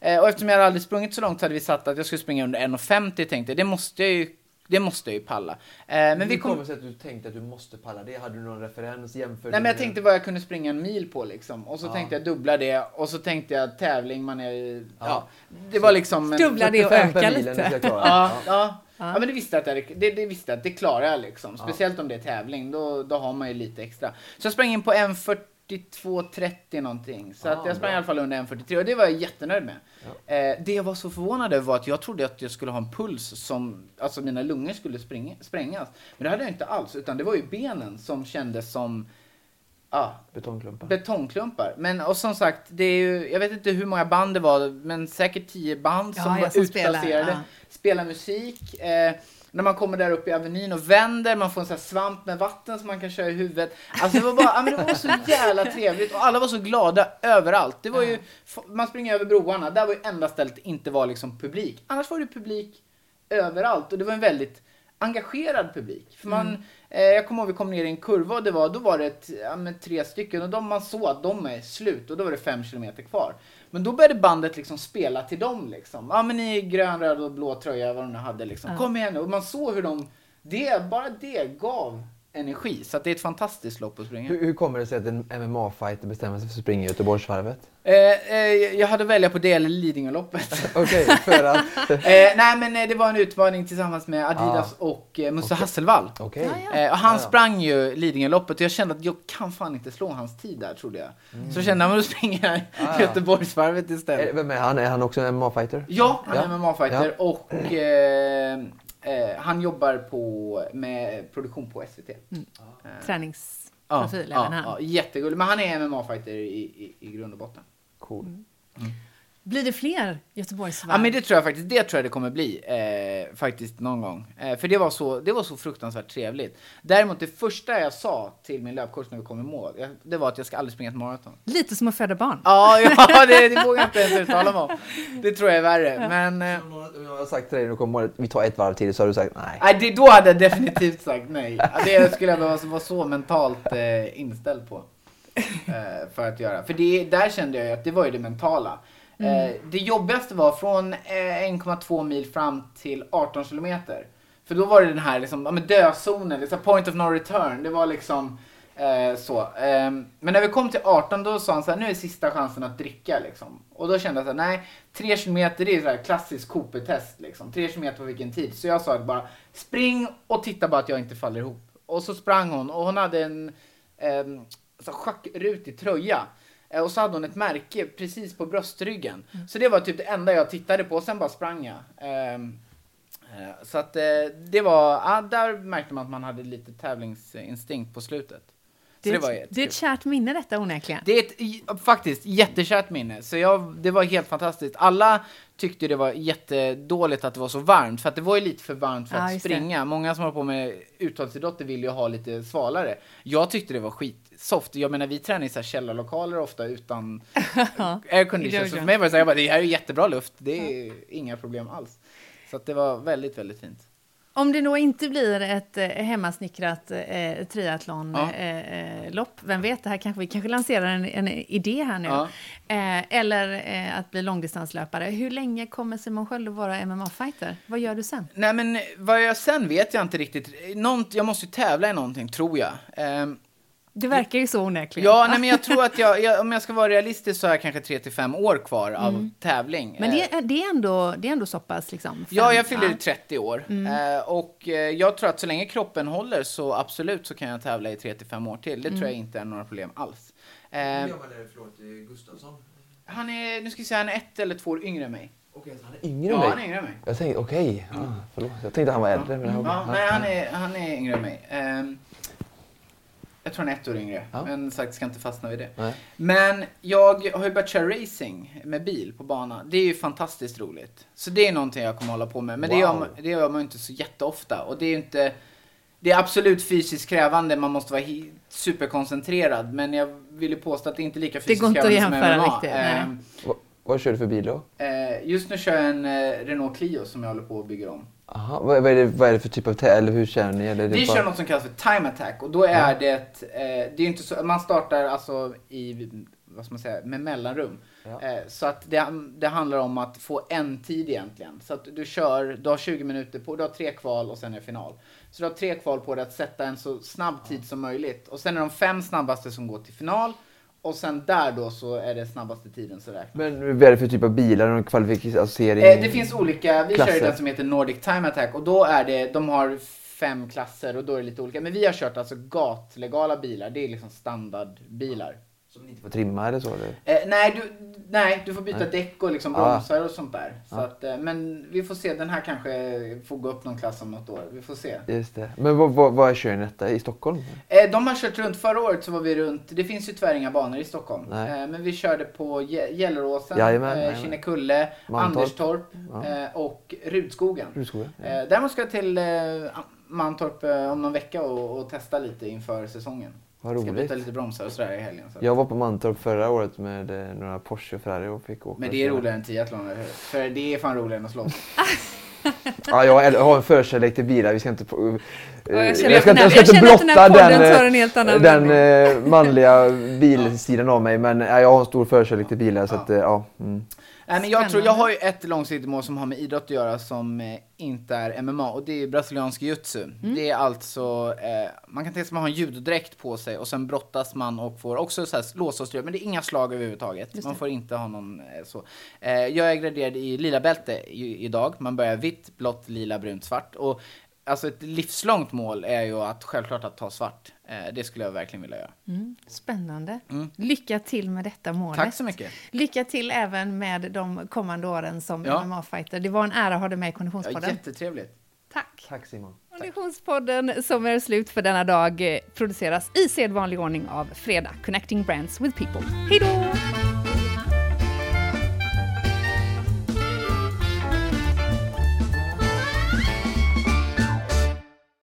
Eh, och eftersom jag hade aldrig sprungit så långt så hade vi satt att jag skulle springa under en femtio, tänkte det måste jag ju Det måste jag ju palla. Eh, men men vi kom... kommer sig att du tänkte att du måste palla det. Hade du någon referens jämfört? Nej, men jag tänkte vad jag kunde springa en mil på liksom. Och så ja. tänkte jag dubbla det. Och så tänkte jag tävling man är i... Ja. ja. Det var liksom... Dubbla det och öka lite. Ja, ja. ja. ja, men det visste att jag, det, det visste att det klarar jag liksom. Speciellt ja. om det är tävling. Då, då har man ju lite extra. Så jag sprang in på en fyrtiotvå trettio någonting. Så ah, att jag sprang bra. i alla fall under en fyrtiotre. Och det var jag jättenöjd med. Ja. Eh, det jag var så förvånad över var att jag trodde att jag skulle ha en puls som... Alltså mina lungor skulle springa, sprängas. Men det hade jag inte alls. Utan det var ju benen som kändes som... Ah, betongklumpar. Betongklumpar. Men och som sagt, det är ju... Jag vet inte hur många band det var. Men säkert tio band ja, som var som utplacerade. Spelar, ja. Spela musik. Eh, När man kommer där uppe i avenyn och vänder. Man får en sån här svamp med vatten som man kan köra i huvudet. Alltså det var bara, det var så jävla trevligt. Och alla var så glada överallt. Det var ju, man springer över broarna. Där var ju enda stället inte var liksom publik. Annars var det publik överallt. Och det var en väldigt engagerad publik. För man, mm. eh, jag kommer ihåg vi kom ner i en kurva. Och det var, då var det ett, ja, men tre stycken. Och de man såg att de är slut. Och då var det fem kilometer kvar. Men då började bandet liksom spela till dem liksom. Ja, ah, men ni grön, röd och blå tröja vad de hade liksom. Ja. Kom igen nu. Och man såg hur de, det, bara det gav energi. Så att det är ett fantastiskt lopp att springa. Hur, hur kommer det sig att en M M A-fighter bestämmer sig för att springa i Göteborgsvarvet? Eh, eh, jag hade välja på det eller Lidingö-loppet. Okej, okay, för att... eh, nej, men eh, det var en utmaning tillsammans med Adidas ah. och eh, Musa okay. Hasselvall. Okej. Okay. Eh, och han ah, ja. sprang ju Lidingö-loppet och jag kände att jag kan fan inte slå hans tid där, trodde jag. Mm. Så kände jag att jag springer ah, Göteborgsvarvet istället. Eh, vem är han? Är han också en M M A-fighter? Ja, han ja. är en M M A-fighter ja. och... Eh, Eh, han jobbar på med produktion på S V T. Mm. Eh. Träningsprofil ja, även ja, han. Ja, jättegullig. Men han är M M A-fighter i, i, i grund och botten. Cool. Mm. Mm. Blir det fler Göteborgsvarv? Ja, men det tror jag faktiskt. Det tror jag det kommer bli. Eh, faktiskt någon gång. Eh, för det var, så, det var så fruktansvärt trevligt. Däremot det första jag sa till min löpkurs när vi kom i mål. Jag, det var att jag ska aldrig springa ett maraton. Lite som att föda barn. Ja, ja det, det vågar jag inte ens uttala mig om. Det tror jag är värre. Men, eh, jag har sagt till dig när du kom i målet. Vi tar ett varv till. Så har du sagt nej. Nej, det, då hade jag definitivt sagt nej. Det skulle jag vara så mentalt eh, inställd på. Eh, för att göra. För det, där kände jag ju att det var ju det mentala. Mm. Det jobbigaste var från en komma två mil fram till arton kilometer. För då var det den här liksom, ja, dödzonen, liksom point of no return. Det var liksom eh, så. Eh, men när vi kom till arton då sa han så här, nu är sista chansen att dricka liksom. Och då kände jag så här, nej, tre kilometer det är så här klassisk Cooper-test liksom. tre kilometer på vilken tid. Så jag sa bara, spring och titta bara att jag inte faller ihop. Och så sprang hon och hon hade en eh, så schackrutig tröja. Och så hade hon ett märke precis på bröstryggen. Mm. Så det var typ det enda jag tittade på. Och sen bara sprang jag. Um, uh, så att uh, det var... Uh, där märkte man att man hade lite tävlingsinstinkt på slutet. Det, så det, var det är ett kärt minne detta onekligen. Det är ett, faktiskt jättekärt minne. Så jag, det var helt fantastiskt. Alla tyckte det var jättedåligt att det var så varmt. För att det var ju lite för varmt för ah, att springa. Det. Många som håller på med uthållighetsidrotter vill ju ha lite svalare. Jag tyckte det var skitsoft. Jag menar, vi tränar i så här källarlokaler ofta utan aircondition. Så för mig var det så här, jag bara, det här är jättebra luft. Det är inga problem alls. Så att det var väldigt, väldigt fint. Om det nog inte blir ett eh, hemmasnickrat eh, triathlon-lopp, ja. eh, vem vet, det här kanske, vi kanske lanserar en, en idé här nu. Ja. Eh, eller eh, att bli långdistanslöpare. Hur länge kommer Simon Sköld att vara M M A-fighter? Vad gör du sen? Nej, men vad jag sen vet jag inte riktigt. Någon, jag måste ju tävla i någonting, tror jag. Eh, det verkar ju så onäkligen. Ja, nej, men jag tror att jag, jag, om jag ska vara realistisk så har jag kanske tre till fem år kvar av mm. tävling. Men det är, det, är ändå, det är ändå så pass liksom. Fem, ja, jag fyller ja. trettio år. Mm. Eh, och jag tror att så länge kroppen håller så absolut så kan jag tävla i tre till fem år till. Det mm. tror jag inte är några problem alls. Eh, Hur gammal är det, förlåt, Gustafsson? Han är, nu ska jag säga, han är ett eller två år yngre än mig. Okej, han är yngre än mig? Ja, han är yngre än mig. Jag tänkte, okej, okay. ja, förlåt. Jag tänkte att han var äldre. Men ja, ja, nej, han är, han är yngre än mig. Eh, Jag tror han är ett år yngre, ja. men sagt ska inte fastna vid det. Nej. Men jag har ju börjat köra racing med bil på bana. Det är ju fantastiskt roligt. Så det är någonting jag kommer hålla på med. Men wow. det, gör man, det gör man inte så jätteofta. Och det är inte, det är absolut fysiskt krävande. Man måste vara he- superkoncentrerad. Men jag vill ju påstå att det inte är lika fysiskt krävande som M M A. Det går inte att jämföra riktigt. Ehm, Vad kör du för bil då? Eh, just nu kör jag en eh, Renault Clio som jag håller på att bygga om. Aha, vad är det, vad är det för typ av tävling, eller hur kör ni? Eller är det vi bara... kör något som kallas för Time Attack, och då är ja. det, eh, det är inte så, man startar alltså i, vad ska man säga, med mellanrum. Ja. Eh, så att det, det handlar om att få en tid egentligen. Så att du kör, du har tjugo minuter på, du har tre kval och sen är final. Så du har tre kval på dig att sätta en så snabb tid ja. som möjligt. Och sen är de fem snabbaste som går till final. Och sen där då så är det snabbaste tiden så räknas. Men vad är det för typ av bilar och kvalificering? Eh, det finns olika, vi klasser. Kör ju den som heter Nordic Time Attack, och då är det, de har fem klasser och då är det lite olika. Men vi har kört alltså gatlegala bilar, det är liksom standardbilar. Som inte får trimma eller så? Eller? Eh, nej, du, nej, du får byta nej. däck och liksom bromsar ah. och sånt där. Så ah. att, men vi får se, den här kanske får gå upp någon klass om något år. Vi får se. Just det. Men vad, vad, vad kör ni detta i Stockholm? Eh, de har kört runt, förra året så var vi runt, det finns ju tyvärr inga banor i Stockholm. Eh, men vi körde på Gelleråsen, eh, Kinnekulle, Anderstorp ja. eh, och Rudskogen. Rudskogen ja. eh, däremot ska jag till eh, Manntorp eh, om någon vecka och, och testa lite inför säsongen. Vad roligt. Ska byta lite bromsar och sådär i helgen. Så. Jag var på Manntorp förra året med eh, några Porsche och Ferrari och fick åka. Men det är roligare än triathlon, eller hur? För det är fan roligare än att slåss. Ja, jag har en förkärlek till bilar. Vi ska inte... Uh, jag, jag ska jag, inte, jag ska jag inte blotta den, den, den uh, manliga bilsidan av mig. Men uh, jag har en stor förkärlek till bilar. Ja. Så att, uh, ja. Mm. Nej, men jag tror jag har ju ett långsiktigt mål som har med idrott att göra som eh, inte är M M A, och det är brasiliansk jiu-jitsu. Mm. Det är alltså eh, man kan tänka sig att man har en judodräkt på sig och sen brottas man och får också så här låsåsdröv, men det är inga slag överhuvudtaget. Man får inte ha någon eh, så. Eh, jag är graderad i lila bälte i, idag. Man börjar vitt, blått, lila, brunt, svart, och alltså ett livslångt mål är ju att självklart att ta svart. Det skulle jag verkligen vilja göra. Mm, spännande. Mm. Lycka till med detta målet. Tack så mycket. Lycka till även med de kommande åren som ja. M M A-fighter. Det var en ära att ha dig med i Konditionspodden. Ja, jättetrevligt. Tack. Tack Simon. Konditionspodden som är slut för denna dag produceras i sedvanlig ordning av Fredag. Connecting Brands with People. Hej då!